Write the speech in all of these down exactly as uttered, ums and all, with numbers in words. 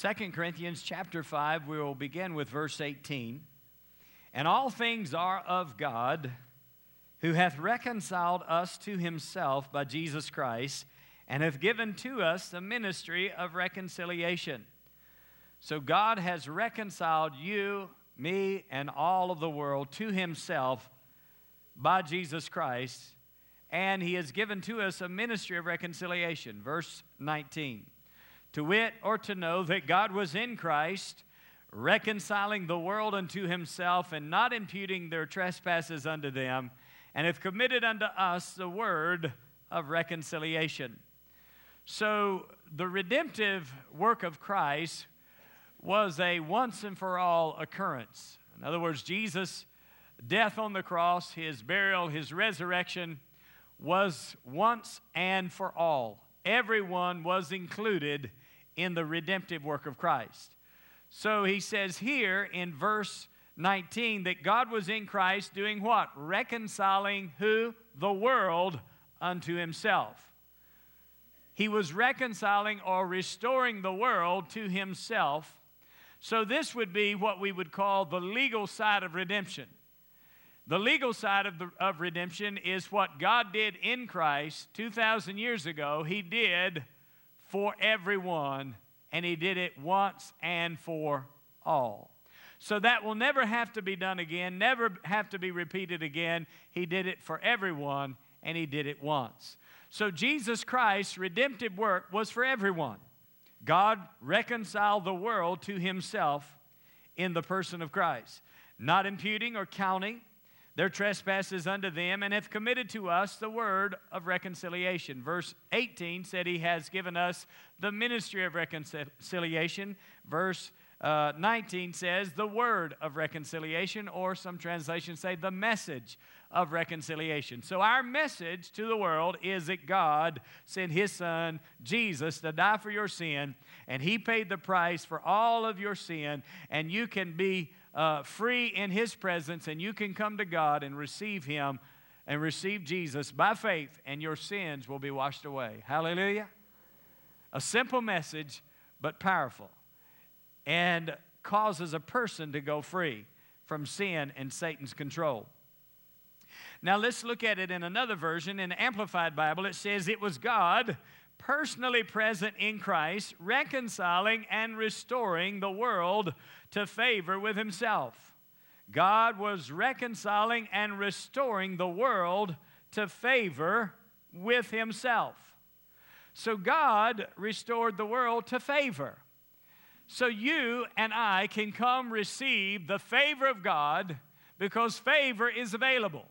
Second Corinthians chapter five, we will begin with verse eighteen. And all things are of God, who hath reconciled us to himself by Jesus Christ, and hath given to us the ministry of reconciliation. So God has reconciled you, me, and all of the world to himself by Jesus Christ, and he has given to us a ministry of reconciliation. Verse nineteen, to wit, or to know, that God was in Christ, reconciling the world unto himself, and not imputing their trespasses unto them, and hath committed unto us the word of reconciliation. So the redemptive work of Christ was a once-and-for-all occurrence. In other words, Jesus' death on the cross, his burial, his resurrection was once and for all. Everyone was included in the redemptive work of Christ. So he says here in verse nineteen that God was in Christ doing what? Reconciling who? The world unto himself. He was reconciling or restoring the world to himself. So this would be what we would call the legal side of redemption. The legal side of, the, of redemption is what God did in Christ two thousand years ago. He did for everyone, and he did it once and for all. So that will never have to be done again, never have to be repeated again. He did it for everyone, and he did it once. So Jesus Christ's redemptive work was for everyone. God reconciled the world to himself in the person of Christ, not imputing or counting their trespasses unto them, and hath committed to us the word of reconciliation. Verse eighteen said he has given us the ministry of reconciliation. Verse uh, nineteen says the word of reconciliation, or some translations say the message of reconciliation. So our message to the world is that God sent his son, Jesus, to die for your sin, and he paid the price for all of your sin, and you can be Uh, free in his presence, and you can come to God and receive him and receive Jesus by faith, and your sins will be washed away. Hallelujah. A simple message, but powerful, and causes a person to go free from sin and Satan's control. Now let's look at it in another version. In the Amplified Bible, it says it was God personally present in Christ, reconciling and restoring the world to favor with himself. God was reconciling and restoring the world to favor with himself. So God restored the world to favor. So you and I can come receive the favor of God, because favor is available.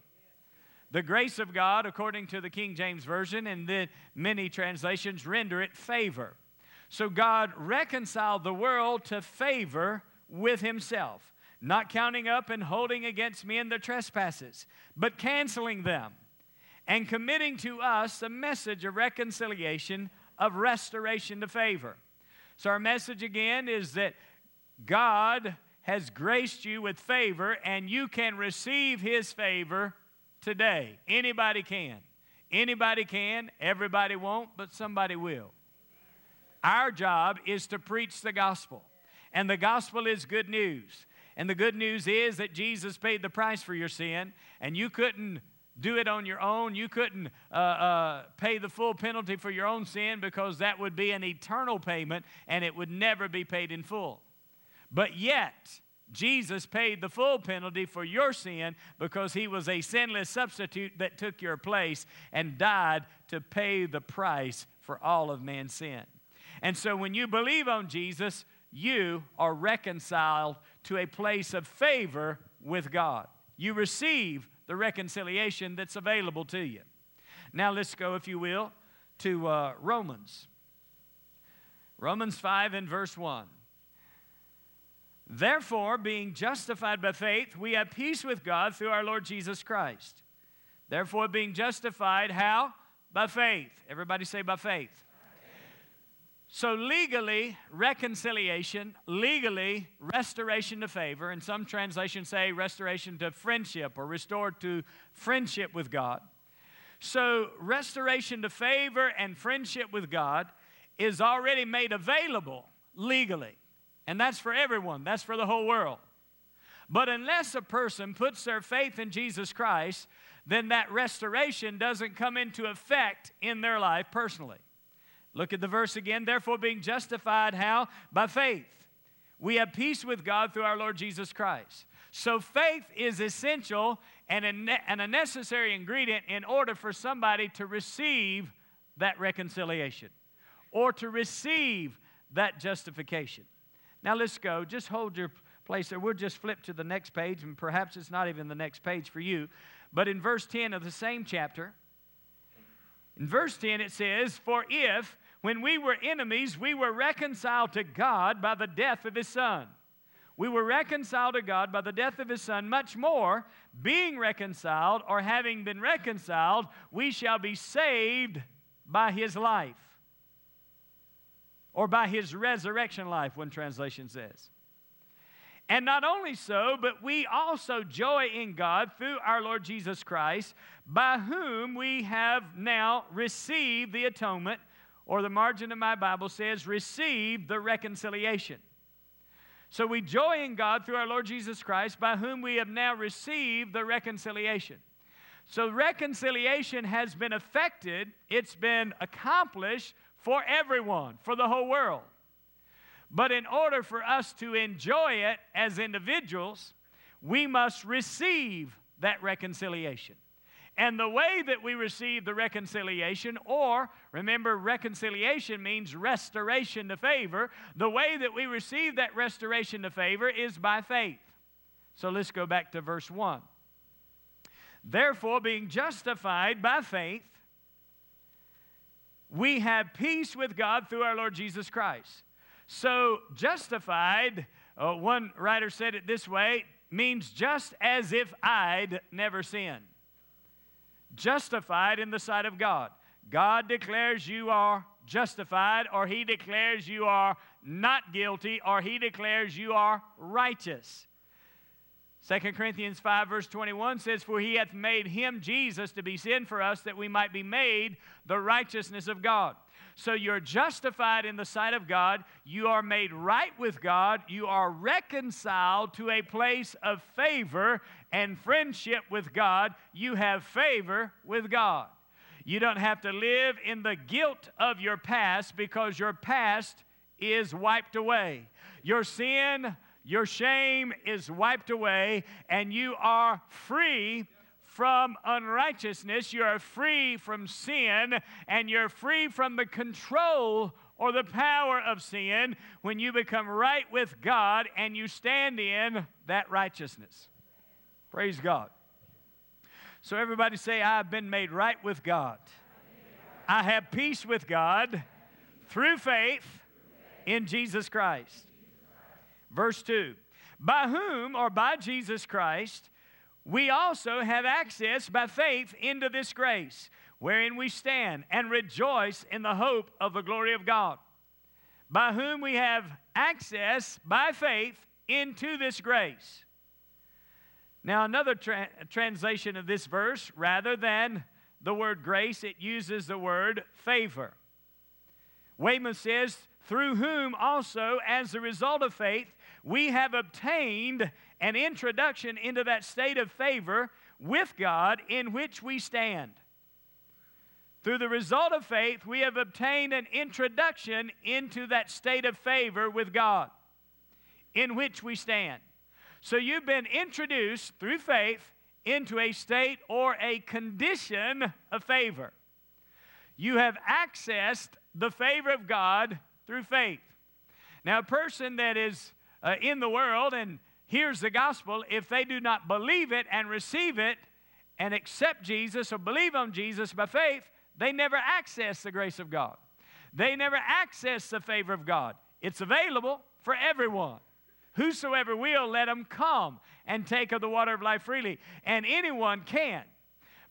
The grace of God, according to the King James Version, and then many translations render it favor. So God reconciled the world to favor with himself, not counting up and holding against men their trespasses, but canceling them, and committing to us the message of reconciliation, of restoration to favor. So our message again is that God has graced you with favor, and you can receive his favor today. Anybody can. Anybody can. Everybody won't, but somebody will. Our job is to preach the gospel. And the gospel is good news. And the good news is that Jesus paid the price for your sin, and you couldn't do it on your own. You couldn't uh, uh, pay the full penalty for your own sin, because that would be an eternal payment, and it would never be paid in full. But yet, Jesus paid the full penalty for your sin, because he was a sinless substitute that took your place and died to pay the price for all of man's sin. And so when you believe on Jesus, you are reconciled to a place of favor with God. You receive the reconciliation that's available to you. Now let's go, if you will, to uh, Romans. Romans five and verse one. Therefore, being justified by faith, we have peace with God through our Lord Jesus Christ. Therefore, being justified, how? By faith. Everybody say by faith. By faith. So legally, reconciliation, legally, restoration to favor, and some translations say restoration to friendship, or restored to friendship with God. So restoration to favor and friendship with God is already made available legally. And that's for everyone. That's for the whole world. But unless a person puts their faith in Jesus Christ, then that restoration doesn't come into effect in their life personally. Look at the verse again. Therefore, being justified, how? By faith. We have peace with God through our Lord Jesus Christ. So faith is essential and a, ne- and a necessary ingredient in order for somebody to receive that reconciliation or to receive that justification. Now let's go. Just hold your place there. We'll just flip to the next page, and perhaps it's not even the next page for you. But in verse ten of the same chapter, in verse ten it says, "For if, when we were enemies, we were reconciled to God by the death of His Son." We were reconciled to God by the death of His Son. Much more, being reconciled or having been reconciled, we shall be saved by His life. Or by His resurrection life, one translation says. And not only so, but we also joy in God through our Lord Jesus Christ, by whom we have now received the atonement, or the margin of my Bible says, received the reconciliation. So we joy in God through our Lord Jesus Christ, by whom we have now received the reconciliation. So reconciliation has been effected, it's been accomplished for everyone, for the whole world. But in order for us to enjoy it as individuals, we must receive that reconciliation. And the way that we receive the reconciliation, or remember, reconciliation means restoration to favor. The way that we receive that restoration to favor is by faith. So let's go back to verse one. Therefore, being justified by faith, we have peace with God through our Lord Jesus Christ. So justified, uh, one writer said it this way, means just as if I'd never sinned. Justified in the sight of God. God declares you are justified, or He declares you are not guilty, or He declares you are righteous. Second Corinthians five verse twenty-one says, "For He hath made Him, Jesus, to be sin for us, that we might be made the righteousness of God." So you're justified in the sight of God. You are made right with God. You are reconciled to a place of favor and friendship with God. You have favor with God. You don't have to live in the guilt of your past, because your past is wiped away. Your sin, your shame is wiped away, and you are free from unrighteousness, you are free from sin, and you're free from the control or the power of sin when you become right with God and you stand in that righteousness. Praise God. So everybody say, I've been made right with God. I have peace with God through faith in Jesus Christ. Verse two, by whom, or by Jesus Christ, we also have access by faith into this grace, wherein we stand and rejoice in the hope of the glory of God. By whom we have access by faith into this grace. Now, another tra- translation of this verse, rather than the word grace, it uses the word favor. Weymouth says, through whom also, as the result of faith, we have obtained an introduction into that state of favor with God in which we stand. Through the result of faith, we have obtained an introduction into that state of favor with God in which we stand. So you've been introduced through faith into a state or a condition of favor. You have accessed the favor of God through faith. Now, a person that is uh, in the world and here's the gospel, if they do not believe it and receive it and accept Jesus or believe on Jesus by faith, they never access the grace of God. They never access the favor of God. It's available for everyone. Whosoever will, let them come and take of the water of life freely. And anyone can.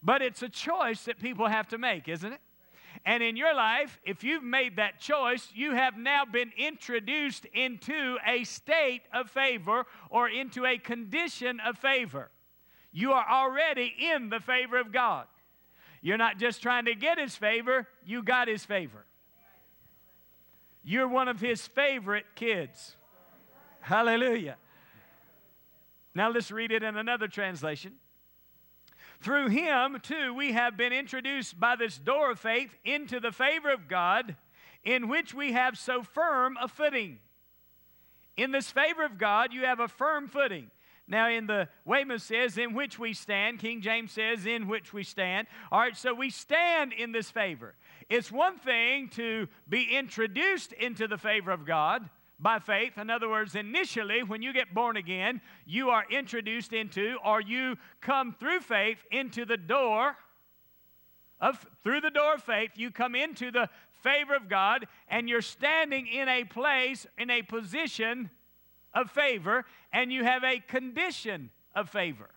But it's a choice that people have to make, isn't it? And in your life, if you've made that choice, you have now been introduced into a state of favor or into a condition of favor. You are already in the favor of God. You're not just trying to get His favor, you got His favor. You're one of his favorite kids. Hallelujah. Now let's read it in another translation. Through him, too, we have been introduced by this door of faith into the favor of God, in which we have so firm a footing. In this favor of God, you have a firm footing. Now, in the Weymouth says, in which we stand. King James says, in which we stand. All right, so we stand in this favor. It's one thing to be introduced into the favor of God by faith. In other words, initially, when you get born again, you are introduced into, or you come through faith into the door of, through the door of faith, you come into the favor of God, and you're standing in a place, in a position of favor, and you have a condition of favor.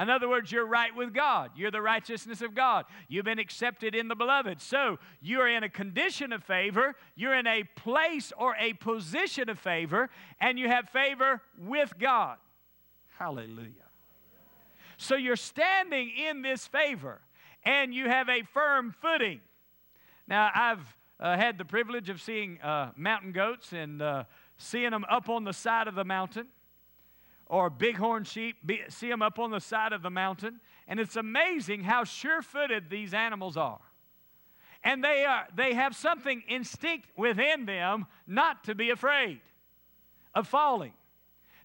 In other words, you're right with God. You're the righteousness of God. You've been accepted in the beloved. So you're in a condition of favor. You're in a place or a position of favor, and you have favor with God. Hallelujah. So you're standing in this favor, and you have a firm footing. Now, I've uh, had the privilege of seeing uh, mountain goats and uh, seeing them up on the side of the mountain. Or bighorn sheep, be, see them up on the side of the mountain. And it's amazing how sure-footed these animals are. And they are they have something instinct within them not to be afraid of falling.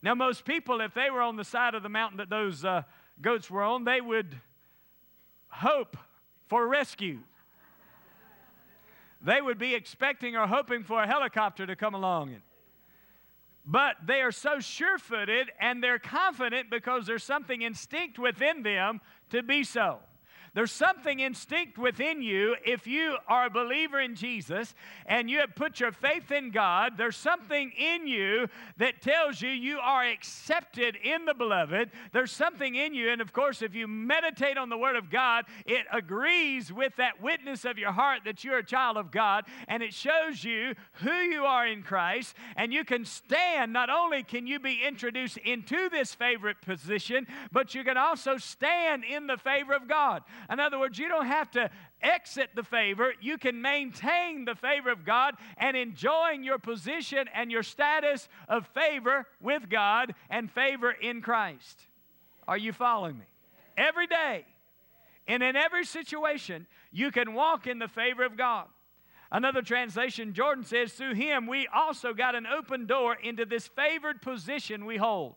Now, most people, if they were on the side of the mountain that those uh, goats were on, they would hope for rescue. They would be expecting or hoping for a helicopter to come along and But they are so sure-footed, and they're confident because there's something instinct within them to be so. There's something instinct within you if you are a believer in Jesus and you have put your faith in God. There's something in you that tells you you are accepted in the beloved. There's something in you, and of course, if you meditate on the Word of God, it agrees with that witness of your heart that you're a child of God, and it shows you who you are in Christ, and you can stand. Not only can you be introduced into this favorite position, but you can also stand in the favor of God. In other words, you don't have to exit the favor. You can maintain the favor of God and enjoying your position and your status of favor with God and favor in Christ. Are you following me? Every day and in every situation, you can walk in the favor of God. Another translation, Jordan says, through him we also got an open door into this favored position we hold.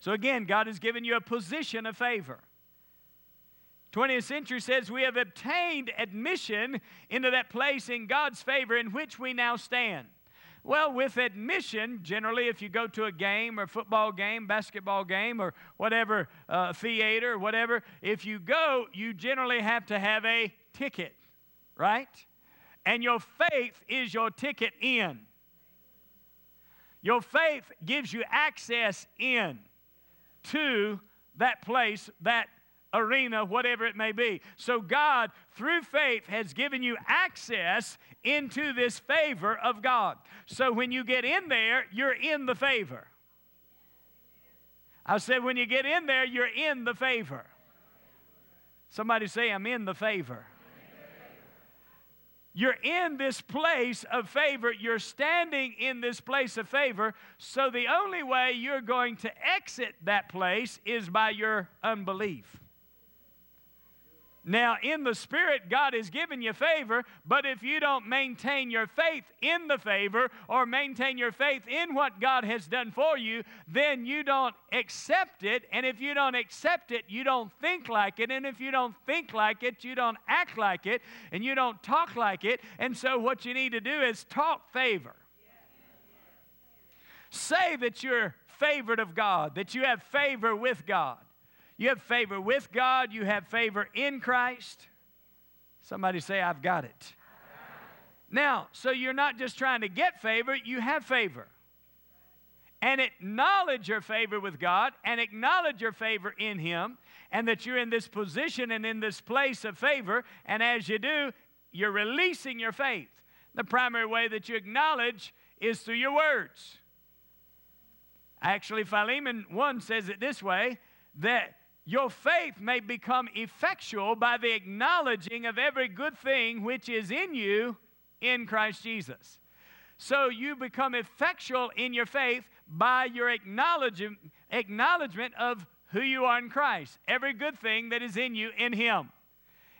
So again, God has given you a position of favor. twentieth century says we have obtained admission into that place in God's favor in which we now stand. Well, with admission, generally, if you go to a game or football game, basketball game, or whatever, uh, theater, whatever, if you go, you generally have to have a ticket, right? And your faith is your ticket in. Your faith gives you access in to that place, that arena, whatever it may be. So God, through faith, has given you access into this favor of God. So when you get in there, you're in the favor. I said, when you get in there, you're in the favor. Somebody say, I'm in the favor. You're in this place of favor. You're standing in this place of favor. So the only way you're going to exit that place is by your unbelief. Now, in the Spirit, God has given you favor, but if you don't maintain your faith in the favor or maintain your faith in what God has done for you, then you don't accept it, and if you don't accept it, you don't think like it, and if you don't think like it, you don't act like it, and you don't talk like it, and so what you need to do is talk favor. Say that you're favored of God, that you have favor with God. You have favor with God. You have favor in Christ. Somebody say, I've got it. Amen. Now, so you're not just trying to get favor. You have favor. And acknowledge your favor with God and acknowledge your favor in Him and that you're in this position and in this place of favor. And as you do, you're releasing your faith. The primary way that you acknowledge is through your words. Actually, Philemon one says it this way, that your faith may become effectual by the acknowledging of every good thing which is in you in Christ Jesus. So you become effectual in your faith by your acknowledgement acknowledgement of who you are in Christ. Every good thing that is in you in Him.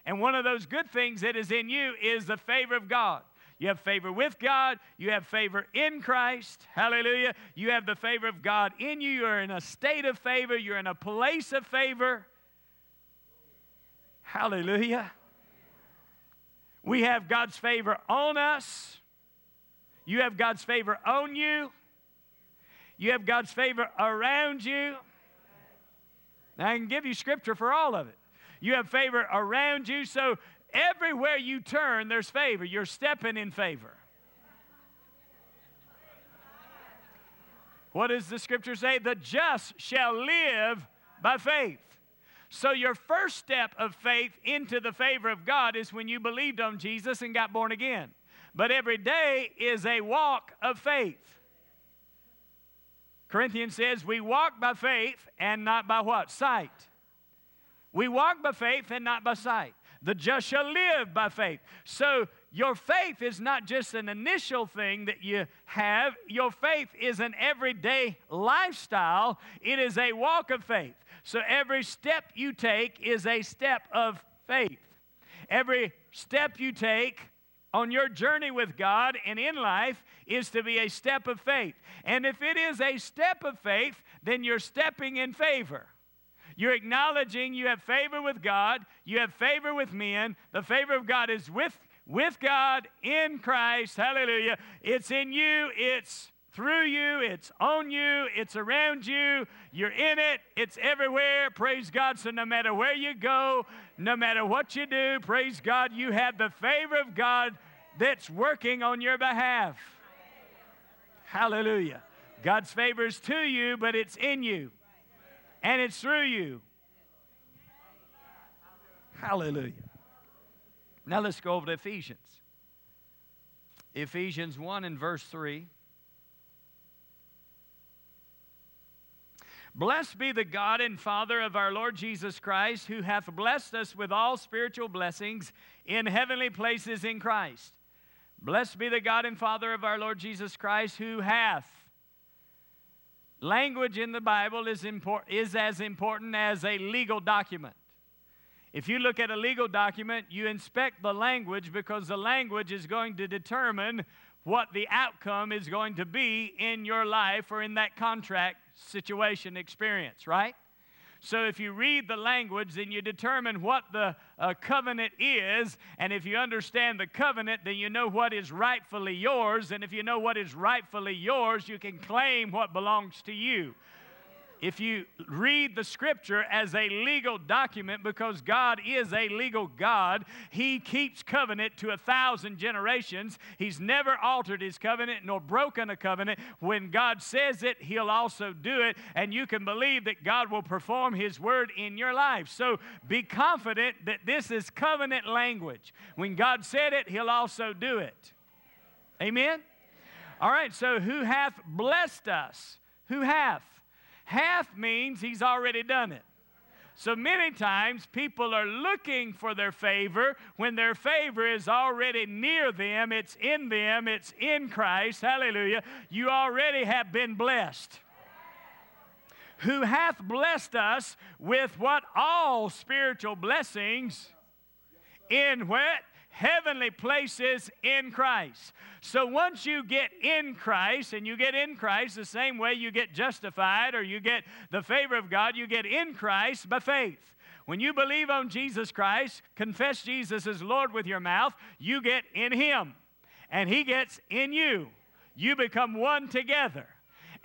And one of those good things that is in you is the favor of God. You have favor with God. You have favor in Christ. Hallelujah. You have the favor of God in you. You're in a state of favor. You're in a place of favor. Hallelujah. We have God's favor on us. You have God's favor on you. You have God's favor around you. Now, I can give you scripture for all of it. You have favor around you, so everywhere you turn, there's favor. You're stepping in favor. What does the scripture say? The just shall live by faith. So your first step of faith into the favor of God is when you believed on Jesus and got born again. But every day is a walk of faith. Corinthians says, we walk by faith and not by what? Sight. We walk by faith and not by sight. The just shall live by faith. So your faith is not just an initial thing that you have. Your faith is an everyday lifestyle. It is a walk of faith. So every step you take is a step of faith. Every step you take on your journey with God and in life is to be a step of faith. And if it is a step of faith, then you're stepping in favor. You're acknowledging you have favor with God, you have favor with men. The favor of God is with, with God in Christ. Hallelujah. It's in you, it's through you, it's on you, it's around you, you're in it, it's everywhere. Praise God. So no matter where you go, no matter what you do, praise God, you have the favor of God that's working on your behalf. Hallelujah. God's favor is to you, but it's in you. And it's through you. Hallelujah. Now let's go over to Ephesians. Ephesians one and verse three. Blessed be the God and Father of our Lord Jesus Christ, who hath blessed us with all spiritual blessings in heavenly places in Christ. Blessed be the God and Father of our Lord Jesus Christ, who hath. Language in the Bible is, import, is as important as a legal document. If you look at a legal document, you inspect the language because the language is going to determine what the outcome is going to be in your life or in that contract situation experience, right? So if you read the language, then you determine what the uh, covenant is. And if you understand the covenant, then you know what is rightfully yours. And if you know what is rightfully yours, you can claim what belongs to you. If you read the Scripture as a legal document, because God is a legal God, He keeps covenant to a thousand generations. He's never altered His covenant nor broken a covenant. When God says it, He'll also do it, and you can believe that God will perform His word in your life. So be confident that this is covenant language. When God said it, He'll also do it. Amen? All right, so who hath blessed us? Who hath? Half means He's already done it. So many times people are looking for their favor when their favor is already near them. It's in them. It's in Christ. Hallelujah. You already have been blessed. Who hath blessed us with what? All spiritual blessings in what? Heavenly places in Christ. So once you get in Christ, and you get in Christ the same way you get justified or you get the favor of God, you get in Christ by faith. When you believe on Jesus Christ, confess Jesus as Lord with your mouth, you get in Him, and He gets in you. You become one together.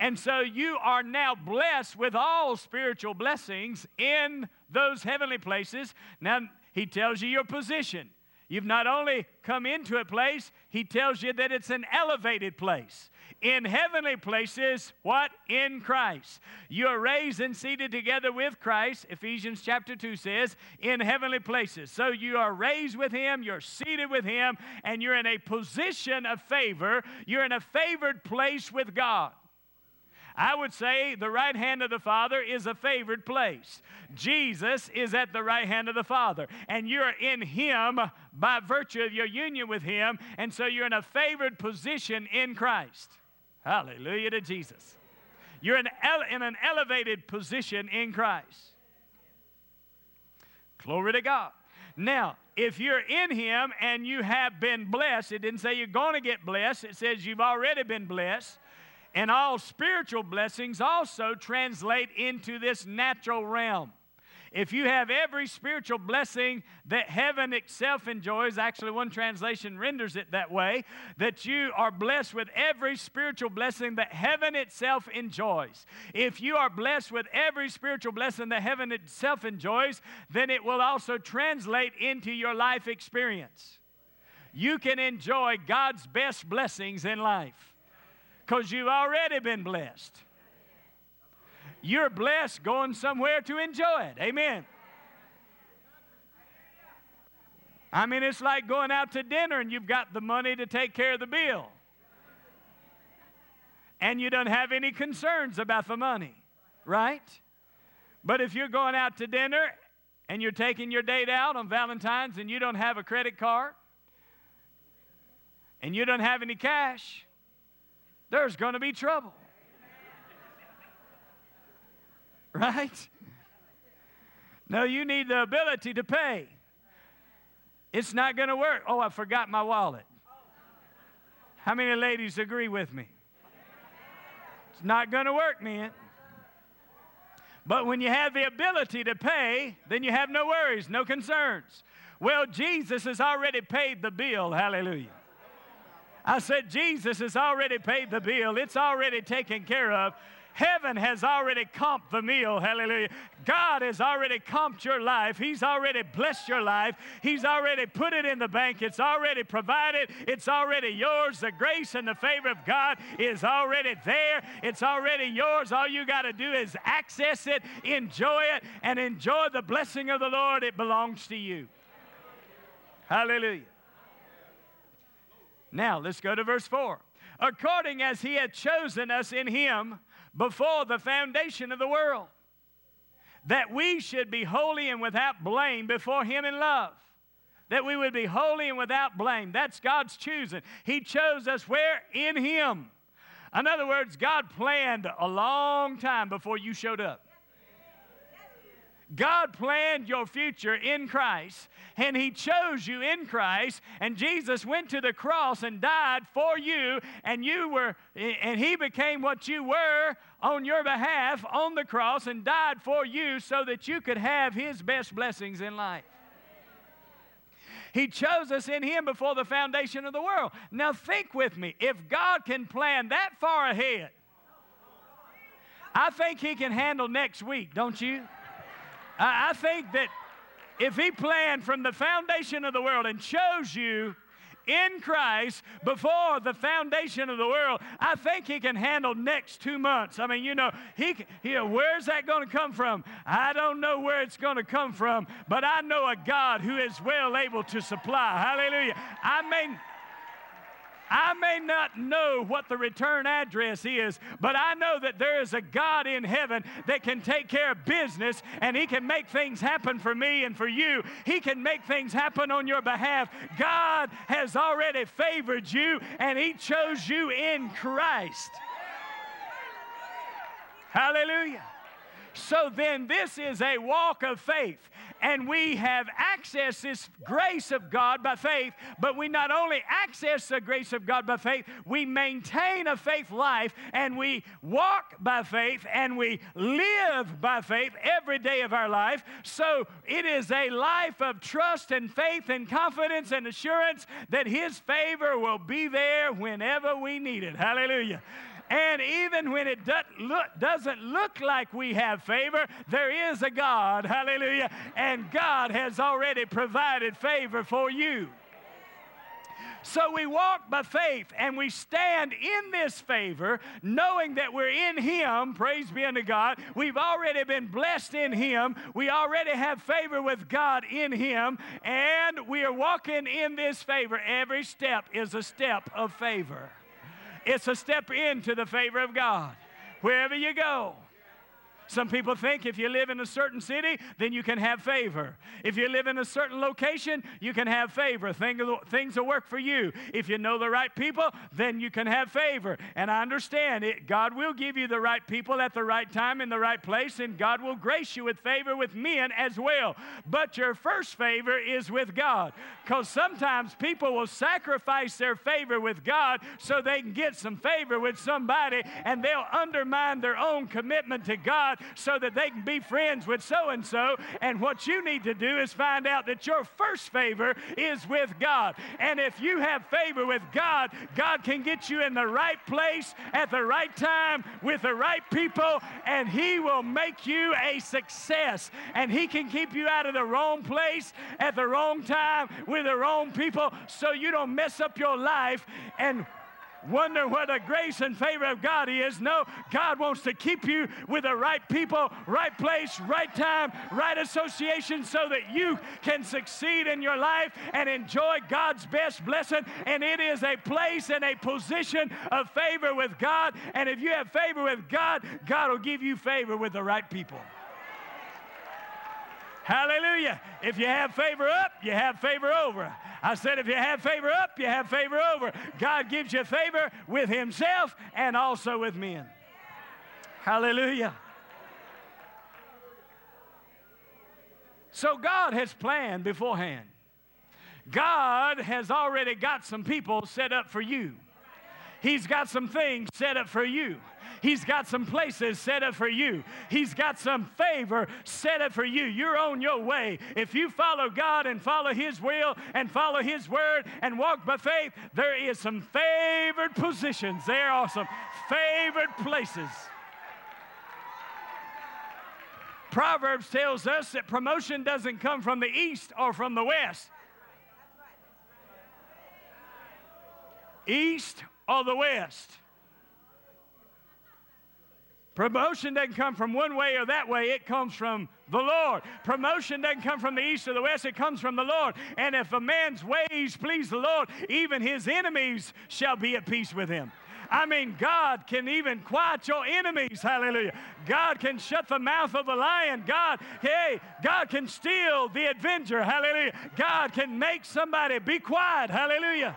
And so you are now blessed with all spiritual blessings in those heavenly places. Now, He tells you your position. You've not only come into a place, He tells you that it's an elevated place. In heavenly places, what? In Christ. You are raised and seated together with Christ, Ephesians chapter two says, in heavenly places. So you are raised with Him, you're seated with Him, and you're in a position of favor. You're in a favored place with God. I would say the right hand of the Father is a favored place. Jesus is at the right hand of the Father, and you're in Him by virtue of your union with Him, and so you're in a favored position in Christ. Hallelujah to Jesus. You're in, ele- in an elevated position in Christ. Glory to God. Now, if you're in Him and you have been blessed, it didn't say you're going to get blessed. It says you've already been blessed. And all spiritual blessings also translate into this natural realm. If you have every spiritual blessing that heaven itself enjoys, actually one translation renders it that way, that you are blessed with every spiritual blessing that heaven itself enjoys. If you are blessed with every spiritual blessing that heaven itself enjoys, then it will also translate into your life experience. You can enjoy God's best blessings in life because you've already been blessed. You're blessed going somewhere to enjoy it. Amen. I mean, it's like going out to dinner and you've got the money to take care of the bill. And you don't have any concerns about the money, right? But if you're going out to dinner and you're taking your date out on Valentine's and you don't have a credit card and you don't have any cash, there's going to be trouble. Right? No, you need the ability to pay. It's not going to work. Oh, I forgot my wallet. How many ladies agree with me? It's not going to work, man. But when you have the ability to pay, then you have no worries, no concerns. Well, Jesus has already paid the bill. Hallelujah. I said, Jesus has already paid the bill. It's already taken care of. Heaven has already comped the meal. Hallelujah. God has already comped your life. He's already blessed your life. He's already put it in the bank. It's already provided. It's already yours. The grace and the favor of God is already there. It's already yours. All you got to do is access it, enjoy it, and enjoy the blessing of the Lord. It belongs to you. Hallelujah. Now, let's go to verse four. According as He had chosen us in Him, before the foundation of the world, that we should be holy and without blame before Him in love, that we would be holy and without blame. That's God's choosing. He chose us where? In Him. In other words, God planned a long time before you showed up. God planned your future in Christ, and He chose you in Christ, and Jesus went to the cross and died for you, and you were, and He became what you were on your behalf on the cross and died for you so that you could have His best blessings in life. He chose us in Him before the foundation of the world. Now think with me, if God can plan that far ahead, I think He can handle next week, don't you? I think that if He planned from the foundation of the world and chose you in Christ before the foundation of the world, I think He can handle next two months. I mean, you know, he, he where's that going to come from? I don't know where it's going to come from, but I know a God who is well able to supply. Hallelujah. I mean, I may not know what the return address is, but I know that there is a God in heaven that can take care of business, and He can make things happen for me and for you. He can make things happen on your behalf. God has already favored you, and He chose you in Christ. Hallelujah. So then this is a walk of faith, and we have access this grace of God by faith, but we not only access the grace of God by faith, we maintain a faith life, and we walk by faith, and we live by faith every day of our life. So it is a life of trust and faith and confidence and assurance that His favor will be there whenever we need it. Hallelujah. And even when it doesn't look like we have favor, there is a God, hallelujah, and God has already provided favor for you. So we walk by faith, and we stand in this favor, knowing that we're in Him, praise be unto God. We've already been blessed in Him. We already have favor with God in Him, and we are walking in this favor. Every step is a step of favor. It's a step into the favor of God. wherever you go. Some people think if you live in a certain city, then you can have favor. If you live in a certain location, you can have favor. Things will work for you. If you know the right people, then you can have favor. And I understand it. God will give you the right people at the right time in the right place, and God will grace you with favor with men as well. But your first favor is with God, because sometimes people will sacrifice their favor with God so they can get some favor with somebody, and they'll undermine their own commitment to God so that they can be friends with so-and-so. And what you need to do is find out that your first favor is with God. And if you have favor with God, God can get you in the right place at the right time with the right people, and He will make you a success. And He can keep you out of the wrong place at the wrong time with the wrong people so you don't mess up your life and wonder what the grace and favor of God is. No, God wants to keep you with the right people, right place, right time, right association so that you can succeed in your life and enjoy God's best blessing. And it is a place and a position of favor with God. And if you have favor with God, God will give you favor with the right people. Hallelujah. If you have favor up, you have favor over. I said if you have favor up, you have favor over. God gives you favor with Himself and also with men. Hallelujah. So God has planned beforehand. God has already got some people set up for you. He's got some things set up for you. He's got some places set up for you. He's got some favor set up for you. You're on your way. If you follow God and follow His will and follow His word and walk by faith, there is some favored positions. There are some favored places. Proverbs tells us that promotion doesn't come from the east or from the west. East or the west. Promotion doesn't come from one way or that way. It comes from the Lord. Promotion doesn't come from the east or the west. It comes from the Lord. And if a man's ways please the Lord, even his enemies shall be at peace with him. I mean, God can even quiet your enemies. Hallelujah. God can shut the mouth of the lion. God, hey, God can steal the avenger. Hallelujah. God can make somebody be quiet. Hallelujah.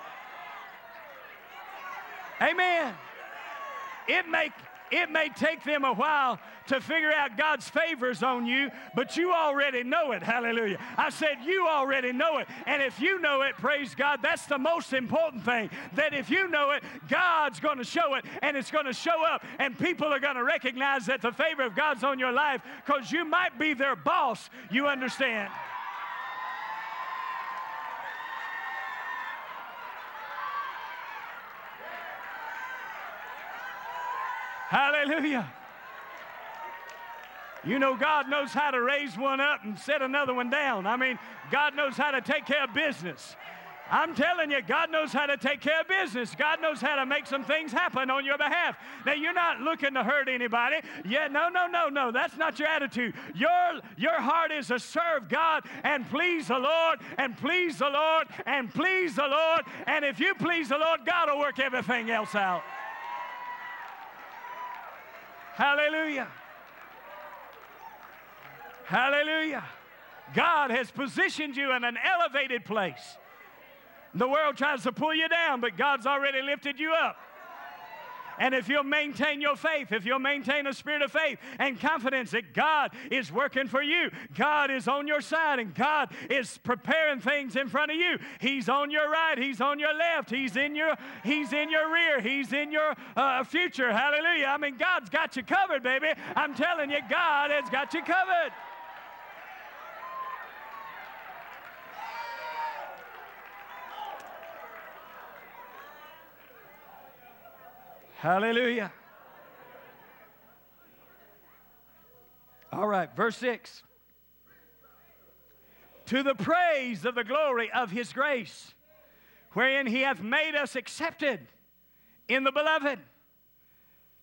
Amen. It may... It may take them a while to figure out God's favors on you, but you already know it. Hallelujah. I said you already know it. And if you know it, praise God, that's the most important thing, that if you know it, God's going to show it, and it's going to show up, and people are going to recognize that the favor of God's on your life because you might be their boss, you understand. Hallelujah. You know, God knows how to raise one up and set another one down. I mean, God knows how to take care of business. I'm telling you, God knows how to take care of business. God knows how to make some things happen on your behalf. Now, you're not looking to hurt anybody. Yeah, no, no, no, no. That's not your attitude. Your, your heart is to serve God and please the Lord and please the Lord and please the Lord. And if you please the Lord, God will work everything else out. Hallelujah. Hallelujah. God has positioned you in an elevated place. The world tries to pull you down, but God's already lifted you up. And if you'll maintain your faith, if you'll maintain a spirit of faith and confidence that God is working for you, God is on your side, and God is preparing things in front of you. He's on your right. He's on your left. He's in your, he's in your rear. He's in your uh, future. Hallelujah. I mean, God's got you covered, baby. I'm telling you, God has got you covered. Hallelujah. All right, verse six. To the praise of the glory of His grace, wherein He hath made us accepted in the beloved.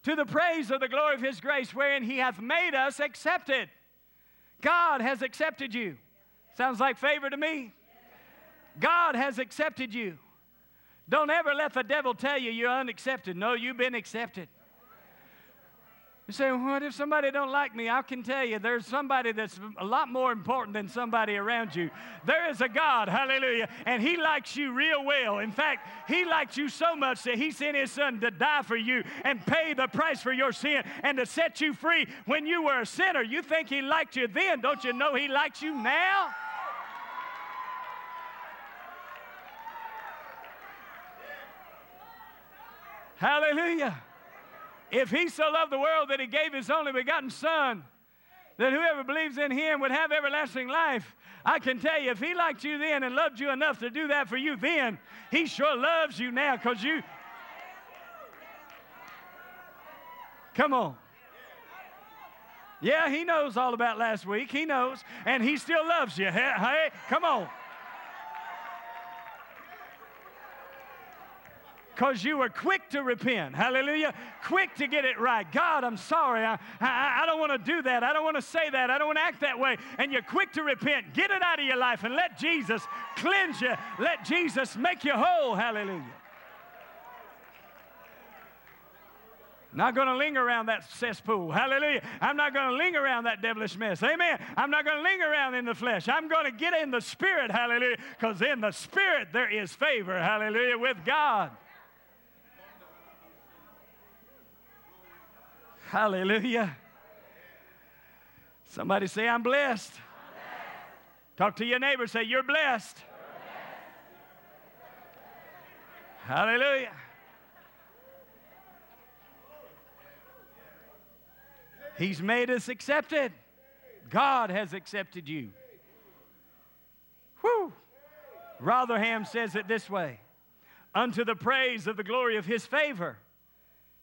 To the praise of the glory of His grace, wherein He hath made us accepted. God has accepted you. Sounds like favor to me. God has accepted you. Don't ever let the devil tell you you're unaccepted. No, you've been accepted. You say, what if somebody don't like me? I can tell you there's somebody that's a lot more important than somebody around you. There is a God, hallelujah, and he likes you real well. In fact, he likes you so much that he sent his son to die for you and pay the price for your sin and to set you free. When you were a sinner, you think he liked you then. Don't you know he likes you now? Hallelujah. If he so loved the world that he gave his only begotten son, that whoever believes in him would have everlasting life. I can tell you, if he liked you then and loved you enough to do that for you then, he sure loves you now, because you... Come on. Yeah, he knows all about last week. He knows. And he still loves you. Hey, hey, come on. Because you were quick to repent, hallelujah, quick to get it right. God, I'm sorry, I, I, I don't want to do that, I don't want to say that, I don't want to act that way. And you're quick to repent. Get it out of your life and let Jesus cleanse you. Let Jesus make you whole, hallelujah. Not going to linger around that cesspool. Hallelujah. I'm not going to linger around that devilish mess. Amen. I'm not going to linger around in the flesh. I'm going to get in the Spirit. Hallelujah. Because in the Spirit there is favor. Hallelujah. With God. Hallelujah. Somebody say, I'm blessed. I'm blessed. Talk to your neighbor. Say, you're blessed. You're blessed. Hallelujah. He's made us accepted. God has accepted you. Whew. Rotherham says it this way. Unto the praise of the glory of his favor.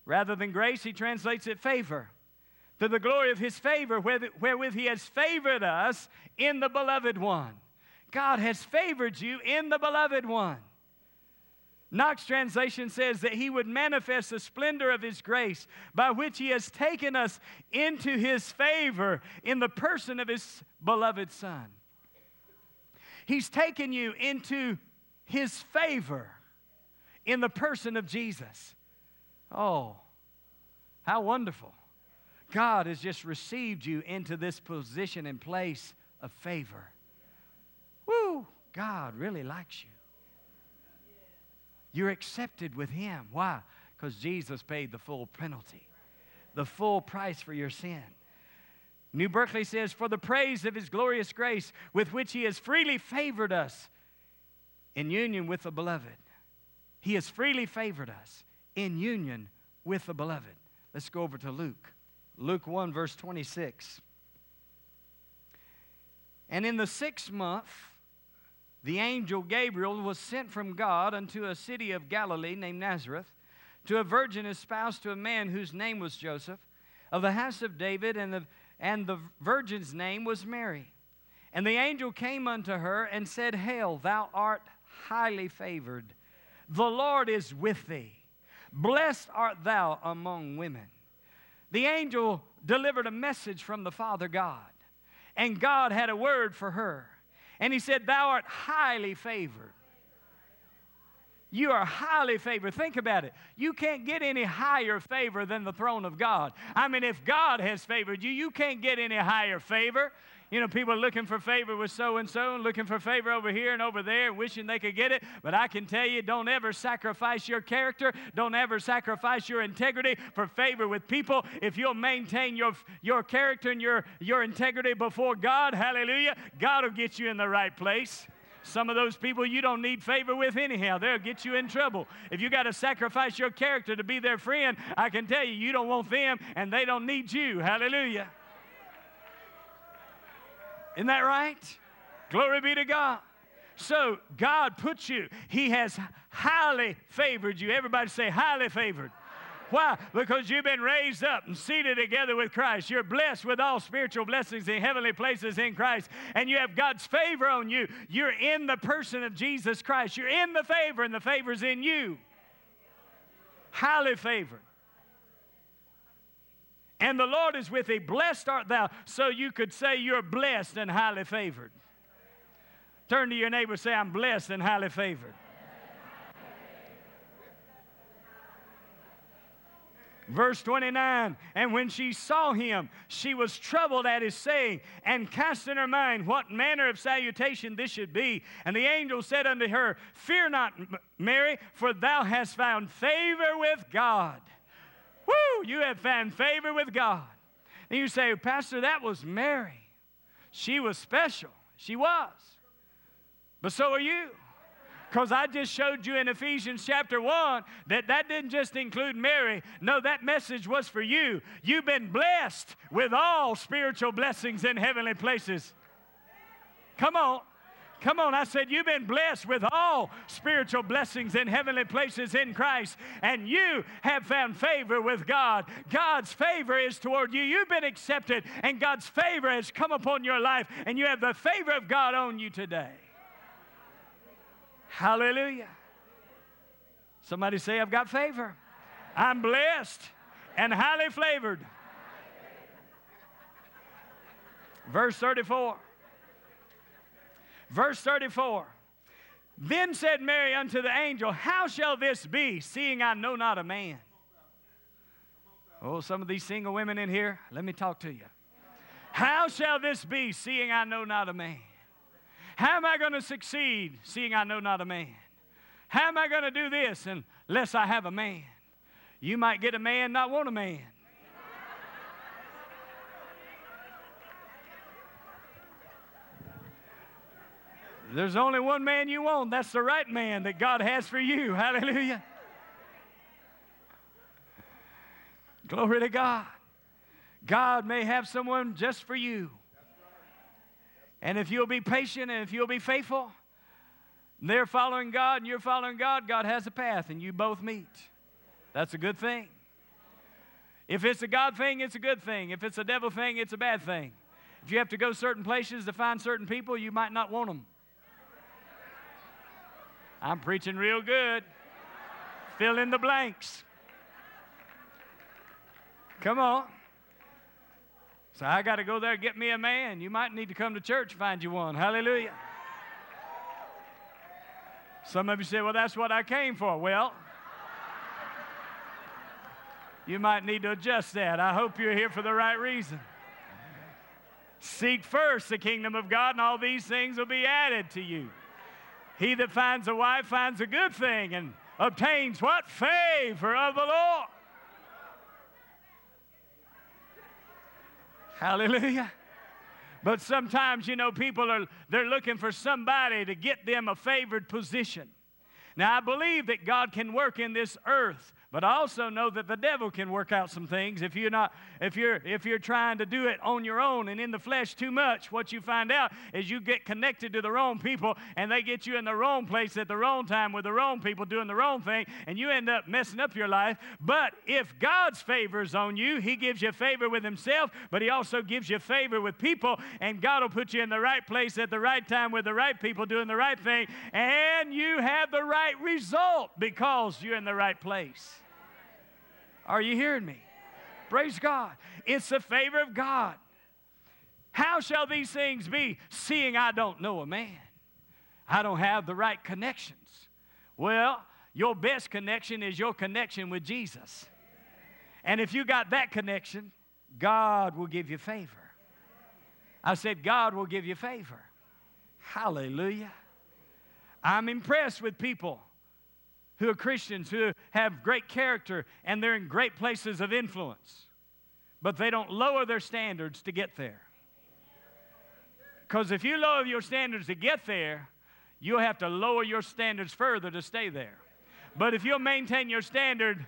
Rather than grace, he translates it favor. To the glory of his favor, wherewith he has favored us in the beloved one. God has favored you in the beloved one. Knox translation says that he would manifest the splendor of his grace by which he has taken us into his favor in the person of his beloved son. He's taken you into his favor in the person of Jesus. Oh, how wonderful. God has just received you into this position and place of favor. Woo, God really likes you. You're accepted with him. Why? Because Jesus paid the full penalty, the full price for your sin. New Berkeley says, for the praise of his glorious grace with which he has freely favored us in union with the beloved. He has freely favored us in union with the beloved. Let's go over to Luke. Luke one, verse twenty-six. And in the sixth month, the angel Gabriel was sent from God unto a city of Galilee named Nazareth, to a virgin espoused to a man whose name was Joseph, of the house of David, and the, and the virgin's name was Mary. And the angel came unto her and said, Hail, thou art highly favored. The Lord is with thee. Blessed art thou among women. The angel delivered a message from the Father God, and God had a word for her. And he said, thou art highly favored. You are highly favored. Think about it. You can't get any higher favor than the throne of God. I mean, if God has favored you, you can't get any higher favor. You know, people are looking for favor with so-and-so and looking for favor over here and over there and wishing they could get it. But I can tell you, don't ever sacrifice your character. Don't ever sacrifice your integrity for favor with people. If you'll maintain your, your character and your, your integrity before God, hallelujah, God will get you in the right place. Some of those people you don't need favor with anyhow. They'll get you in trouble. If you got to sacrifice your character to be their friend, I can tell you, you don't want them and they don't need you. Hallelujah. Isn't that right? Glory be to God. So God put you. He has highly favored you. Everybody say highly favored. Why? Because you've been raised up and seated together with Christ. You're blessed with all spiritual blessings in heavenly places in Christ. And you have God's favor on you. You're in the person of Jesus Christ. You're in the favor, and the favor's in you. Highly favored. And the Lord is with thee. Blessed art thou. So you could say you're blessed and highly favored. Turn to your neighbor and say, I'm blessed and highly favored. Verse twenty-nine, and when she saw him, she was troubled at his saying, and cast in her mind what manner of salutation this should be. And the angel said unto her, Fear not, Mary, for thou hast found favor with God. Woo, you have found favor with God. And you say, Pastor, that was Mary. She was special. She was. But so are you. Because I just showed you in Ephesians chapter one that that didn't just include Mary. No, that message was for you. You've been blessed with all spiritual blessings in heavenly places. Come on. Come on. I said you've been blessed with all spiritual blessings in heavenly places in Christ. And you have found favor with God. God's favor is toward you. You've been accepted. And God's favor has come upon your life. And you have the favor of God on you today. Hallelujah. Somebody say, I've got favor. I'm blessed and highly flavored. Verse thirty-four. Verse thirty-four. Then said Mary unto the angel, How shall this be, seeing I know not a man? Oh, some of these single women in here, let me talk to you. How shall this be, seeing I know not a man? How am I going to succeed, seeing I know not a man? How am I going to do this unless I have a man? You might get a man, not want a man. There's only one man you want. That's the right man that God has for you. Hallelujah. Glory to God. God may have someone just for you. And if you'll be patient and if you'll be faithful, they're following God and you're following God, God has a path and you both meet. That's a good thing. If it's a God thing, it's a good thing. If it's a devil thing, it's a bad thing. If you have to go certain places to find certain people, you might not want them. I'm preaching real good. Fill in the blanks. Come on. So I got to go there and get me a man. You might need to come to church and find you one. Hallelujah. Some of you say, well, that's what I came for. Well, you might need to adjust that. I hope you're here for the right reason. Seek first the kingdom of God, and all these things will be added to you. He that finds a wife finds a good thing and obtains what? Favor of the Lord. Hallelujah. But sometimes, you know, people are, they're looking for somebody to get them a favored position. Now, I believe that God can work in this earth, but I also know that the devil can work out some things. If you're not, if you're, if you're trying to do it on your own and in the flesh too much, what you find out is you get connected to the wrong people, and they get you in the wrong place at the wrong time with the wrong people doing the wrong thing, and you end up messing up your life. But if God's favor is on you, He gives you favor with Himself, but He also gives you favor with people, and God will put you in the right place at the right time with the right people doing the right thing, and you have the right result because you're in the right place. Are you hearing me? Praise God. It's the favor of God. How shall these things be, seeing I don't know a man? I don't have the right connections. Well, your best connection is your connection with Jesus. And if you got that connection, God will give you favor. I said, God will give you favor. Hallelujah. I'm impressed with people who are Christians, who have great character, and they're in great places of influence. But they don't lower their standards to get there. Because if you lower your standards to get there, you'll have to lower your standards further to stay there. But if you'll maintain your standard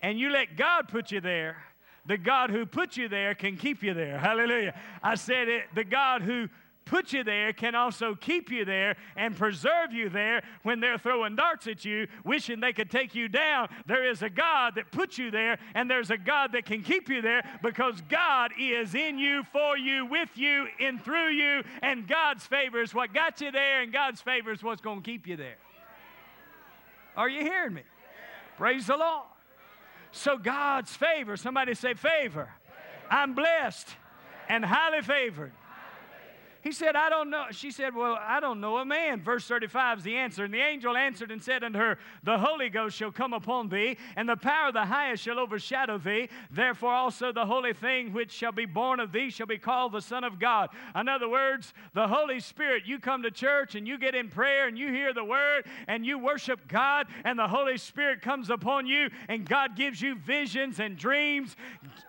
and you let God put you there, the God who put you there can keep you there. Hallelujah. I said it, the God who put you there can also keep you there and preserve you there when they're throwing darts at you, wishing they could take you down. There is a God that put you there, and there's a God that can keep you there because God is in you, for you, with you, and through you, and God's favor is what got you there, and God's favor is what's going to keep you there. Are you hearing me? Praise the Lord. So God's favor, somebody say favor. I'm blessed and highly favored. He said, I don't know. She said, well, I don't know a man. Verse thirty-five is the answer. And the angel answered and said unto her, the Holy Ghost shall come upon thee, and the power of the highest shall overshadow thee. Therefore also the holy thing which shall be born of thee shall be called the Son of God. In other words, the Holy Spirit, you come to church and you get in prayer and you hear the word and you worship God, and the Holy Spirit comes upon you and God gives you visions and dreams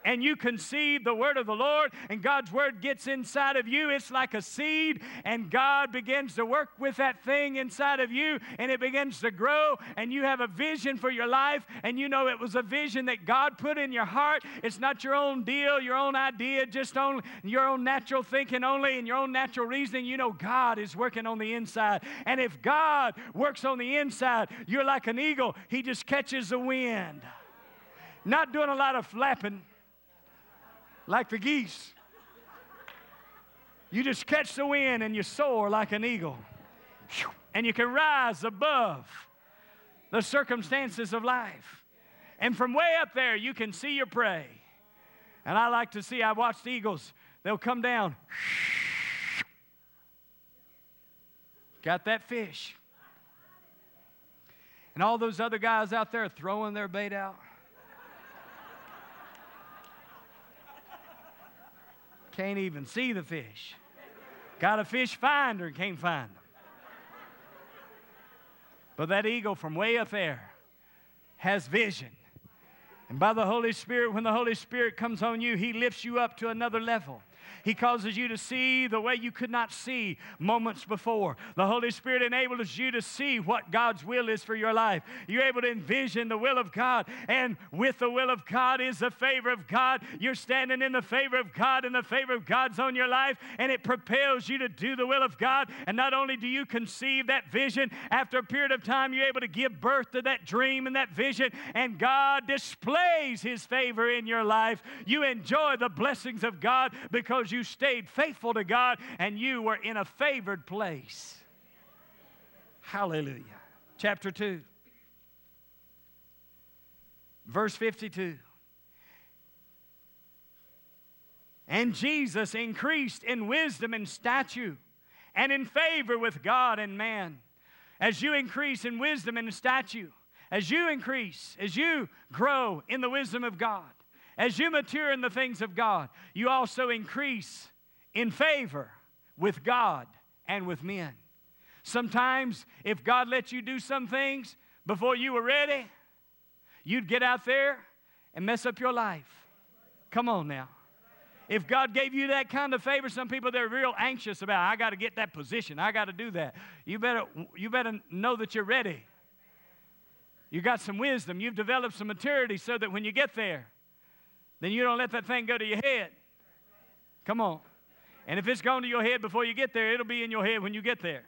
and you conceive the word of the Lord, and God's word gets inside of you. It's like a seed, and God begins to work with that thing inside of you, and it begins to grow, and you have a vision for your life, and you know it was a vision that God put in your heart. It's not your own deal, your own idea, just only your own natural thinking only and your own natural reasoning. You know God is working on the inside, and if God works on the inside, you're like an eagle. He just catches the wind, not doing a lot of flapping like the geese. You just catch the wind and you soar like an eagle. And you can rise above the circumstances of life. And from way up there, you can see your prey. And I like to see, I watch the eagles. They'll come down. Got that fish. And all those other guys out there throwing their bait out. Can't even see the fish. Got a fish finder and can't find them. But that eagle from way up there has vision. And by the Holy Spirit, when the Holy Spirit comes on you, He lifts you up to another level. He causes you to see the way you could not see moments before. The Holy Spirit enables you to see what God's will is for your life. You're able to envision the will of God. And with the will of God is the favor of God. You're standing in the favor of God, and the favor of God's on your life. And it propels you to do the will of God. And not only do you conceive that vision, after a period of time, you're able to give birth to that dream and that vision. And God displays His favor in your life. You enjoy the blessings of God because you stayed faithful to God and you were in a favored place. Hallelujah. Chapter two, verse fifty-two. And Jesus increased in wisdom and stature and in favor with God and man. As you increase in wisdom and stature, as you increase, as you grow in the wisdom of God, as you mature in the things of God, you also increase in favor with God and with men. Sometimes, if God let you do some things before you were ready, you'd get out there and mess up your life. Come on now. If God gave you that kind of favor, some people, they're real anxious about, I got to get that position, I got to do that. You better, you better know that you're ready. You got some wisdom. You've developed some maturity so that when you get there, then you don't let that thing go to your head. Come on. And if it's gone to your head before you get there, it'll be in your head when you get there.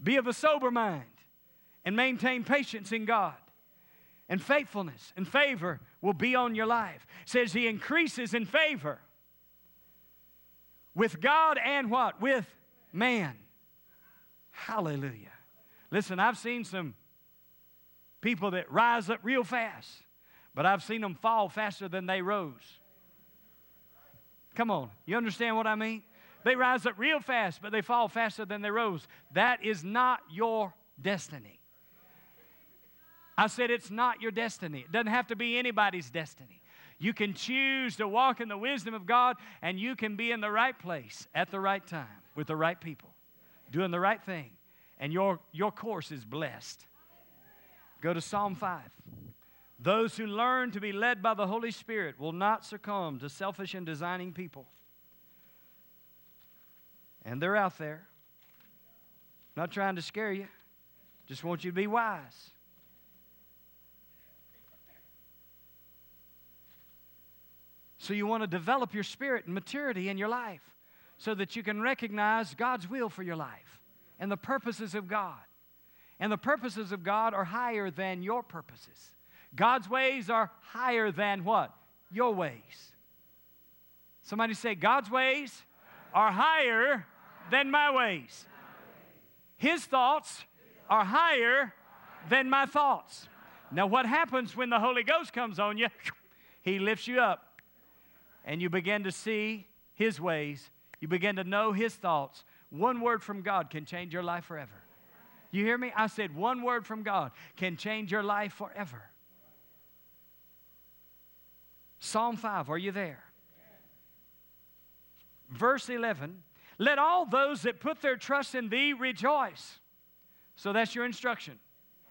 Be of a sober mind and maintain patience in God. And faithfulness and favor will be on your life. It says He increases in favor with God and what? With man. Hallelujah. Listen, I've seen some people that rise up real fast. But I've seen them fall faster than they rose. Come on. You understand what I mean? They rise up real fast, but they fall faster than they rose. That is not your destiny. I said it's not your destiny. It doesn't have to be anybody's destiny. You can choose to walk in the wisdom of God, and you can be in the right place at the right time with the right people, doing the right thing, and your, your course is blessed. Go to Psalm five. Those who learn to be led by the Holy Spirit will not succumb to selfish and designing people. And they're out there. I'm not trying to scare you. Just want you to be wise. So you want to develop your spirit and maturity in your life so that you can recognize God's will for your life and the purposes of God. And the purposes of God are higher than your purposes. God's ways are higher than what? Your ways. Somebody say, God's ways are higher than my ways. His thoughts are higher than my thoughts. Now what happens when the Holy Ghost comes on you? He lifts you up and you begin to see His ways You begin to know His thoughts. One word from God can change your life forever. You hear me? I said one word from God can change your life forever. Psalm five, are you there? Verse eleven, let all those that put their trust in Thee rejoice. So that's your instruction.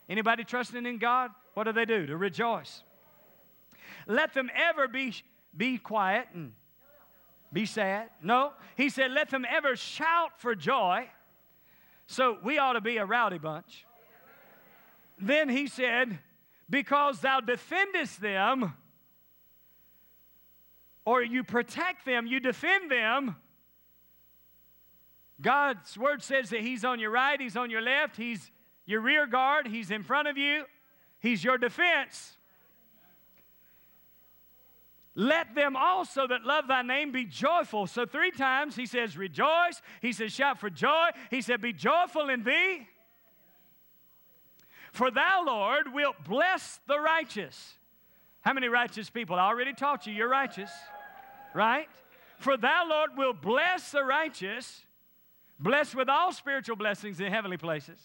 Anybody trusting in God, what do they do? To rejoice. Let them ever be, be quiet and be sad. No, He said, let them ever shout for joy. So we ought to be a rowdy bunch. Then He said, because Thou defendest them, or you protect them, you defend them. God's Word says that He's on your right, He's on your left, He's your rear guard, He's in front of you, He's your defense. Let them also that love Thy name be joyful. So three times He says rejoice, He says shout for joy, He said be joyful in Thee. For Thou, Lord, wilt bless the righteous. How many righteous people? I already taught you, you're righteous, right? For Thou, Lord, wilt bless the righteous. Blessed with all spiritual blessings in heavenly places.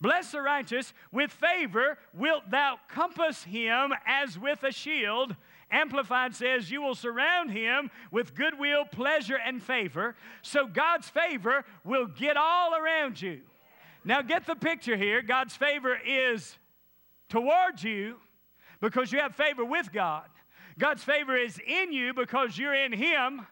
Bless the righteous, with favor wilt Thou compass him as with a shield. Amplified says, you will surround him with goodwill, pleasure, and favor. So God's favor will get all around you. Now get the picture here. God's favor is towards you because you have favor with God. God's favor is in you because you're in Him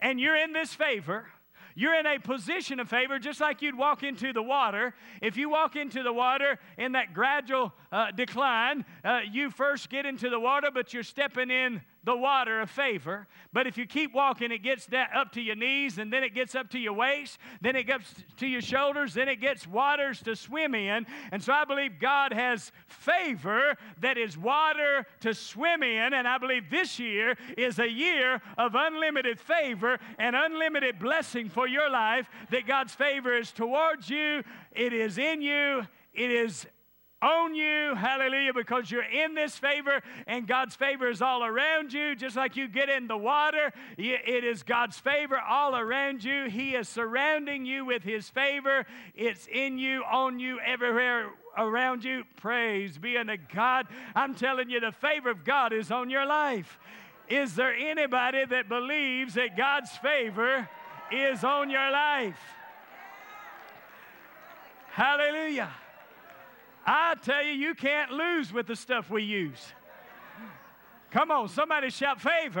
and you're in this favor. You're in a position of favor, just like you'd walk into the water. If you walk into the water in that gradual uh, decline, uh, you first get into the water, but you're stepping in the water of favor. But if you keep walking, it gets up to your knees, and then it gets up to your waist, then it gets to your shoulders, then it gets waters to swim in. And so I believe God has favor that is water to swim in, and I believe this year is a year of unlimited favor and unlimited blessing for your life, that God's favor is towards you, it is in you, it is on you, hallelujah, because you're in this favor and God's favor is all around you. Just like you get in the water, it is God's favor all around you. He is surrounding you with His favor. It's in you, on you, everywhere around you. Praise be unto God. I'm telling you, the favor of God is on your life. Is there anybody that believes that God's favor is on your life? Hallelujah. I tell you, you can't lose with the stuff we use. Come on, somebody shout favor.